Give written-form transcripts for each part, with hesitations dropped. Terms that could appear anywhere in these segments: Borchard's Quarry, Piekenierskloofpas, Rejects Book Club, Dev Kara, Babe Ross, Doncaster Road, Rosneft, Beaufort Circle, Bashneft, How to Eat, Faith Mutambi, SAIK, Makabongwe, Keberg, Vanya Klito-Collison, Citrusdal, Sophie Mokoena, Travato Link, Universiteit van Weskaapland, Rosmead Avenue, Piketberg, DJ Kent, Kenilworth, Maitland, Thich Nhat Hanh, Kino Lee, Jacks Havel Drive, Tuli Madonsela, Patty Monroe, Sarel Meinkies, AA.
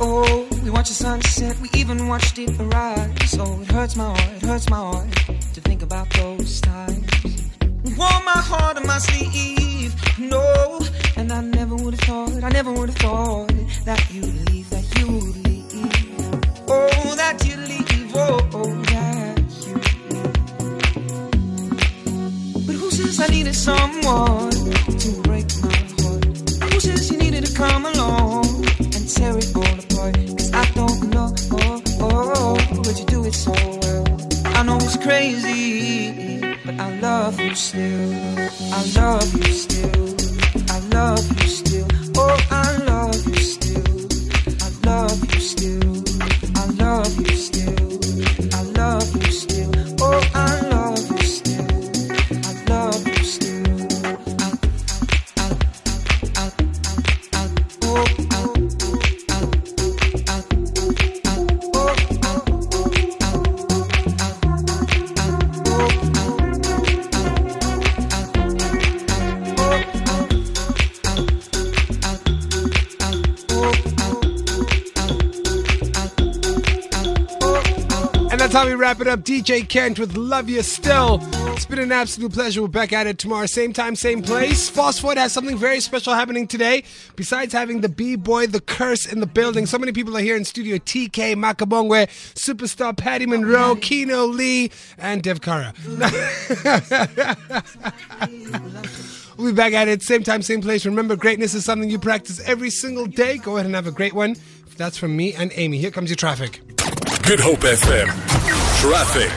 Oh, we watched the sunset, we even watched it arise. Oh, it hurts my heart to think about those times. Wore my heart on my sleeve, no. And I never would have thought that you'd leave. Oh, that you'd leave, oh, that you'd leave. But who says I needed someone to break my heart? Who says you needed to come along and tear it all apart? 'Cause I don't know, but you do it so well. I know it's crazy, but I love you still. I love you still. I love you still, oh I love you still, I love you still, I love you still, I love you still, oh I love you still, I love you still, I oh That's how we wrap it up. DJ Kent with Love You Still. It's been an absolute pleasure. We're back at it tomorrow. Same time, same place. Fast Forward has something very special happening today. Besides having the B-Boy, the Curse in the building, so many people are here in studio. TK, Makabongwe, Superstar Patty Monroe, Kino Lee, and Dev Kara. We'll be back at it. Same time, same place. Remember, greatness is something you practice every single day. Go ahead and have a great one. That's from me and Amy. Here comes your traffic. Good Hope FM. Traffic.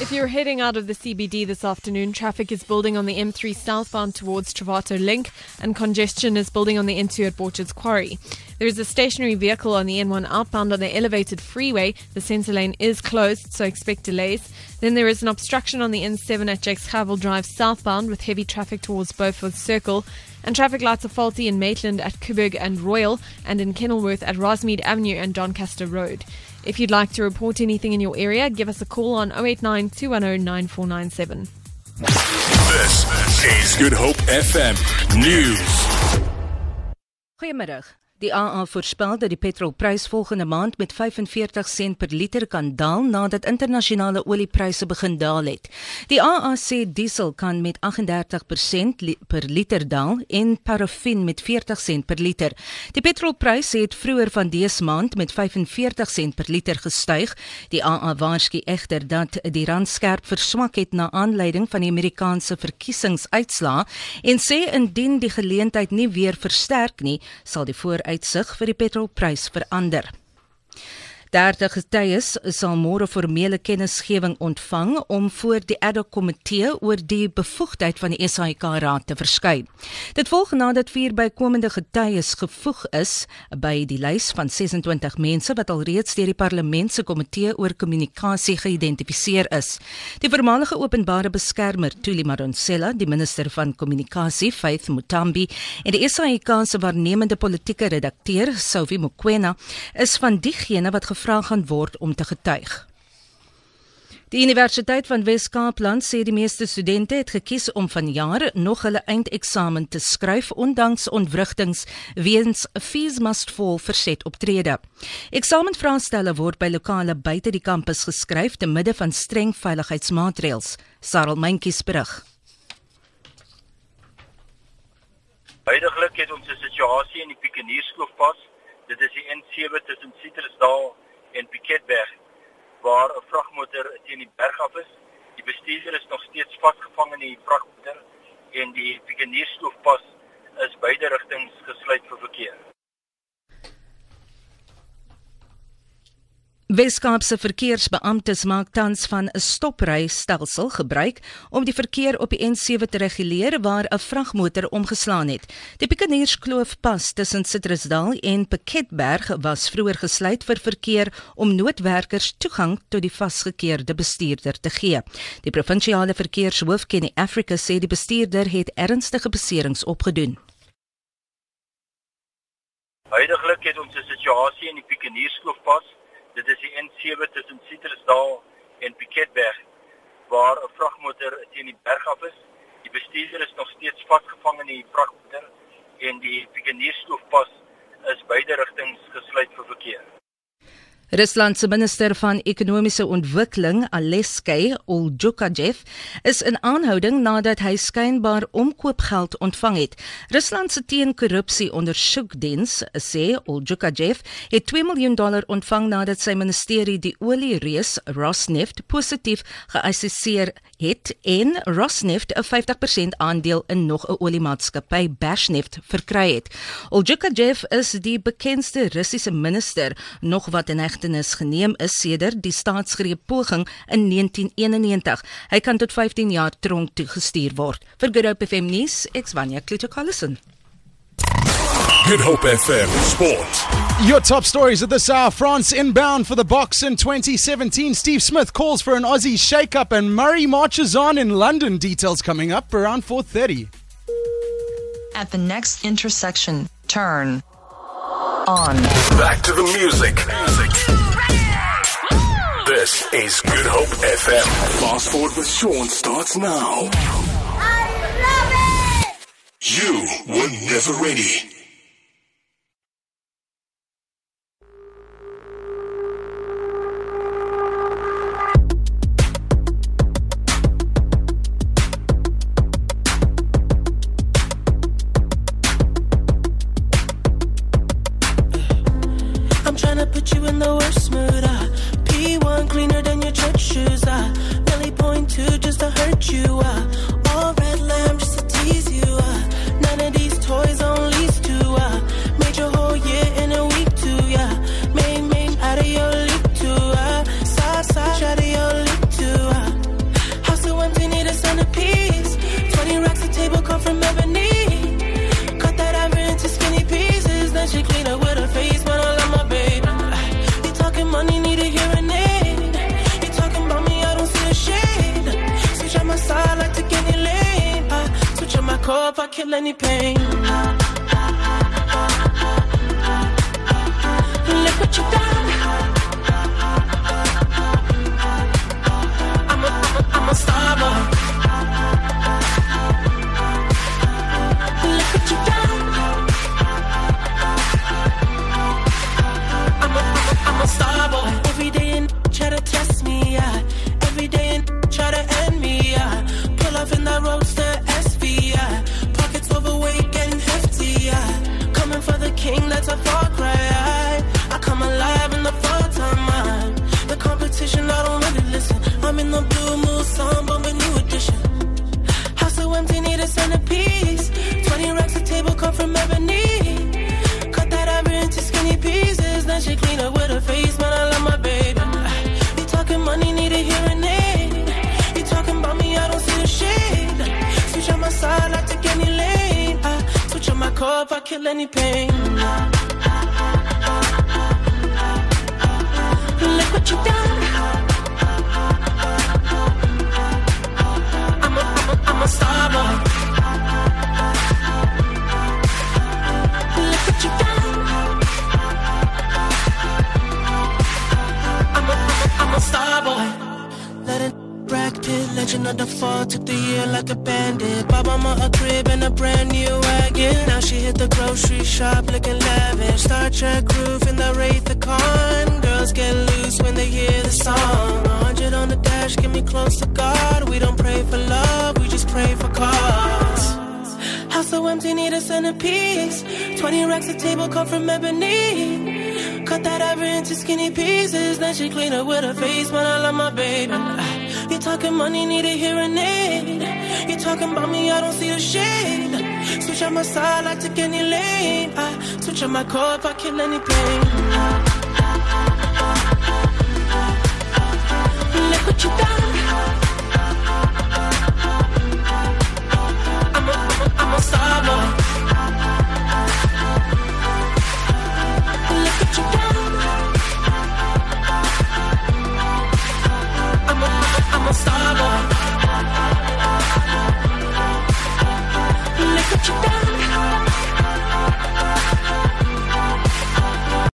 If you're heading out of the CBD this afternoon, traffic is building on the M3 southbound towards Travato Link, and congestion is building on the N2 at Borchard's Quarry. There is a stationary vehicle on the N1 outbound on the elevated freeway. The centre lane is closed, so expect delays. Then there is an obstruction on the N7 at Jacks Havel Drive southbound with heavy traffic towards Beaufort Circle. And traffic lights are faulty in Maitland at Keberg and Royal, and in Kenilworth at Rosmead Avenue and Doncaster Road. If you'd like to report anything in your area, give us a call on 089 210 9497. This is Good Hope FM News. Goeiemiddag. Die AA voorspel dat die petrolprys volgende maand met 45 sent per liter kan daal nadat internasionale oliepryse begin daal het. Die AA sê diesel kan met 38% per liter daal en parafin met 40 sent per liter. Die petrolprys het vroeër van dese maand met 45 sent per liter gestyg. Die AA waarsku egter dat die rand skerp verswak het na aanleiding van die Amerikaanse verkiesingsuitslae en sê indien die geleentheid nie weer versterk nie, sal die vooruitsig vir die petrolprys verander. 30 getuies sal môre formele kennisgewing ontvang om voor die ad hoc komitee oor die bevoegdheid van die SAIK-raad te verskyn. Dit volg nadat 4 bykomende getuies gevoeg is by die lys van 26 mense wat alreeds deur die parlement se komitee oor kommunikasie geïdentifiseer is. Die voormalige openbare beskermer Tuli Madonsela, die minister van kommunikasie Faith Mutambi en die SAIK se waarnemende politieke redakteur Sophie Mokoena is van diegene wat gevra gaan word om te getuig. Die Universiteit van Weskaapland sê die meeste studente het gekies om vanjaar nog hulle eindeksamen te skryf ondanks ontwrigtings weens fees must fall verset optrede. Eksamenvraestelle word by lokale buite die kampus geskryf te midde van streng veiligheidsmaatreëls. Sarel Meinkies berig. Huidiglik het ons 'n situasie in die Piekenierskloofpas. Dit is die N7 tussen Citrusdal en Piketberg, waar 'n vragmotor teen die berg af is. Die bestuurder is nog steeds vasgevang in die vragmotor en die Piekenierskloofpas is beide rigtings gesluit vir verkeer. Weskaapse verkeersbeamptes maak tans van 'n stoprystelsel gebruik om die verkeer op die N7 te reguleer waar 'n vragmotor omgeslaan het. Die Piekenierskloofpas tussen Citrusdal en Piketberg was vroeër gesluit vir verkeer om noodwerkers toegang tot die vasgekeerde bestuurder te gee. Die provinsiale verkeershoof Kino Lee sê die bestuurder het ernstige beserings opgedoen. Huidiglik het ons 'n situasie in die Piekenierskloofpas. Dit is die N7 tussen Citrusdal en Piketberg, waar 'n vragmotor teen die berg af is. Die bestuurder is nog steeds vasgevang in die vragmotor en die Piekenierskloofpas is beide rigtings gesluit. Rusland se minister van Ekonomiese Ontwikkeling, Alexey Ulyukaev, is in aanhouding nadat hy skynbaar omkoopgeld ontvang het. Rusland se teenkorrupsie ondersoekdiens sê Ulyukaev het $2 miljoen ontvang nadat sy ministerie die oliereus Rosneft positief geassesseer het en Rosneft 'n 50% aandeel in nog 'n oliemaatskappy Bashneft verkry het. Ulyukaev is die bekendste Russiese minister nog wat in hegtenis geneem is sedert die staatsgreep poging in 1991. Hy kan tot 15 jaar tronk toegestuur word. Vir Good Hope FM nuus, ek's Vanya Klito-Collison. Good Hope FM Sport. Your top stories at this hour. France inbound for the box in 2017. Steve Smith calls for an Aussie shake-up and Murray marches on in London. Details coming up around 4:30. At the next intersection, turn on. Back to the music. This is Good Hope FM. Fast Forward with Sean starts now. I love it! You were never ready. You in the worst mood, P1 cleaner than your church shoes, Nelly .2 just to hurt you, all red lamb just to tease you, none of these toys on lease to, made your whole year in a week too, main out of your league too, side out of your league too, house so empty need a centerpiece, 20 racks a table come from ebony, cut that ivory into skinny pieces, then she clean up with her face, but I love my baby. Money need a hearing aid. You talking about me, I don't see a shade. Switch on my side like to get any lane. I switch on my core if I kill any pain. Look what you done. I'm a star boy. Look what you done. Every day and try to test me, every day and try to end me, pull off in that roadster SV, pockets overweight getting hefty, coming for the king, that's a far cry, I come alive in the fall time, the competition, I don't really listen, I'm in the blue mood, song, but a new edition, house so empty, need a centerpiece, 20 racks a table come from ebony, cut that ivory into skinny pieces, then she clean up with her face, man, I love my baby. You talking money, need a hearing aid. You talking about me, I don't see a shade. Switch on my side, I take any lane. I switch on my core if I kill any pain. Look what you done. I'm a star boy. Look what you done. I'm a star boy. Let it rack pit, legend of the fall. Took the year like a bandit. Bought mama a crib and a brand new wagon. Now she hit the grocery shop looking lavish. Star Trek groove in the Wraith of Khan. Girls get loose when they hear the song. 100 on the dash, get me close to God. We don't pray for love, we just pray for cause. House so empty, need a centerpiece. 20 racks a table come from ebony. Cut that ivory into skinny pieces. Then she clean up with her face, but I love my baby. You talking money, need a hearing aid. You talking about me, I don't see a shade. Switch on my side, I take any lane. I switch on my core if I kill any pain. Look what you done. Stop.